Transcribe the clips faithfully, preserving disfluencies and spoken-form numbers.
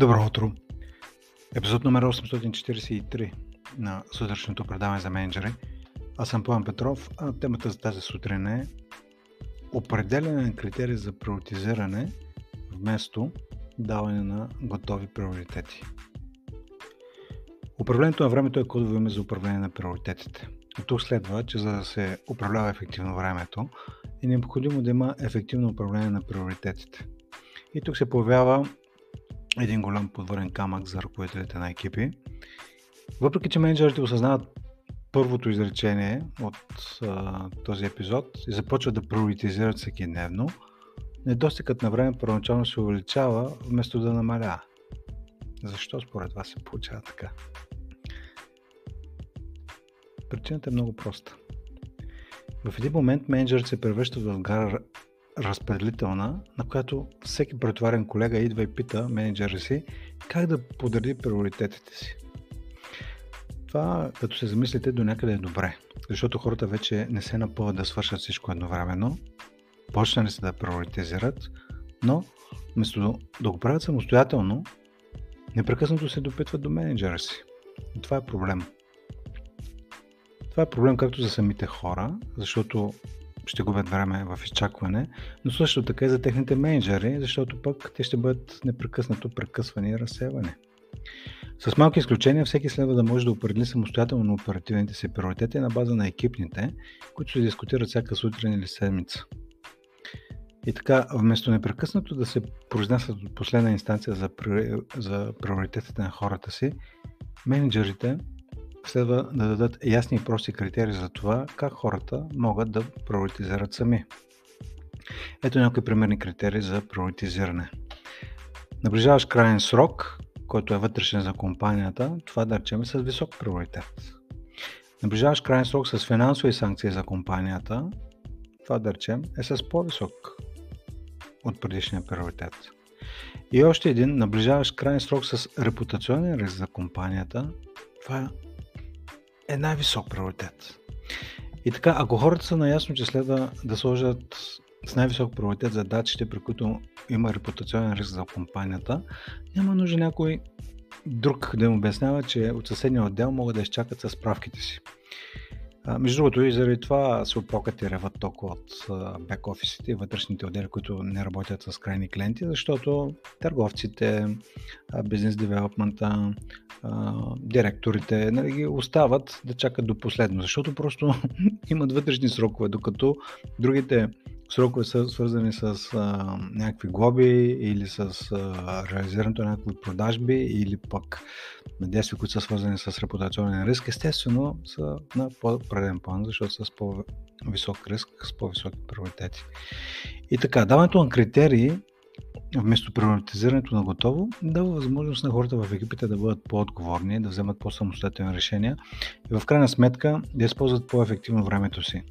Добро утро! Епизод номер осемстотин четиридесет и три на сутрешното предаване за менеджери. Аз съм Павел Петров, а темата за тази сутрин е определяне на критерии за приоритизиране вместо даване на готови приоритети. Управлението на времето е кодово име за управление на приоритетите. От тук следва, че за да се управлява ефективно времето, е необходимо да има ефективно управление на приоритетите. И тук се появява един голям подвърен камък за ръководителите на екипи. Въпреки че менеджерите осъзнават първото изречение от а, този епизод и започват да приоритизират всеки дневно, недостигът на време първоначално се увеличава вместо да намаля. Защо според вас се получава така? Причината е много проста. В един момент менеджерът се превръща в гара разпределителна, на която всеки претоварен колега идва и пита менеджера си как да подреди приоритетите си. Това, като се замислите, до някъде е добре, защото хората вече не се напъват да свършат всичко едновременно, почнали се да приоритизират, но вместо да го правят самостоятелно, непрекъснато се допитват до менеджера си. И това е проблем. Това е проблем както за самите хора, защото ще губят време в изчакване, но също така и за техните менеджери, защото пък те ще бъдат непрекъснато прекъсвани и разсевани. С малки изключения, всеки следва да може да определи самостоятелно оперативните си приоритети на база на екипните, които се дискутират всяка сутрин или седмица. И така, вместо непрекъснато да се произнасят от последна инстанция за, при... за приоритетите на хората си, менеджерите следва да дадат ясни и прости критерии за това как хората могат да приоритизират сами. Ето някои примерни критерии за приоритизиране. Наближаваш крайен срок, който е вътрешен за компанията, това да речем с висок приоритет. Наближаваш крайен срок с финансови санкции за компанията, това да речем е с по-висок от предишния приоритет. И още един, наближаваш крайен срок с репутационен риск за компанията, това е е най-висок приоритет. И така, ако хората са наясно, че следва да сложат с най-висок приоритет задачите, при които има репутационен риск за компанията, няма нужда някой друг да им обяснява, че от съседния отдел могат да изчакат със справките си. А, между другото и заради това се оплакат и реват толкова от бек офисите и вътрешните отдели, които не работят с крайни клиенти, защото търговците, бизнес девелопмента, директорите нали, ги остават да чакат до последно, защото просто имат вътрешни срокове, докато другите срокове са свързани с а, някакви глоби или с а, реализирането на някакви продажби или пък действия, които са свързани с репутационен риск, естествено са на по-преден план, защото са с по-висок риск, с по-високи приоритети. И така, даването на критерии вместо приоритизирането на готово, дава възможност на хората в екипите да бъдат по-отговорни, да вземат по-самостоятелни решения и в крайна сметка да използват по-ефективно времето си.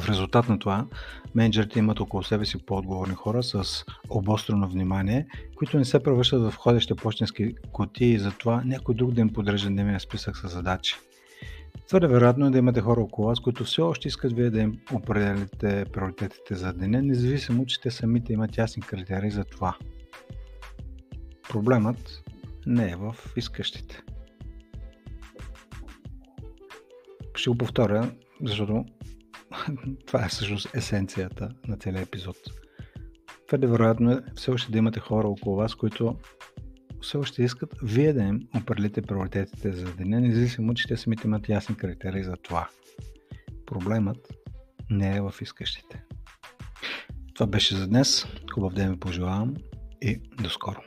В резултат на това, менеджерите имат около себе си по-отговорни хора с обострено внимание, които не се превръщат в ходещи пощенски кутии и затова някой друг да им подрежда дневния списък с задачи. Твърде вероятно е да имате хора около вас, които все още искат вие да им определите приоритетите за деня, независимо, че те самите имат ясни критерии за това. Проблемът не е в искащите. Ще го повторя, защото това е всъщност есенцията на целия епизод. Твърде вероятно е все още да имате хора около вас, които все още искат вие да им определите приоритетите за деня, независимо, че те самите имат ясни критерии за това. Проблемът не е в искащите. Това беше за днес. Хубав ден ви пожелавам и до скоро!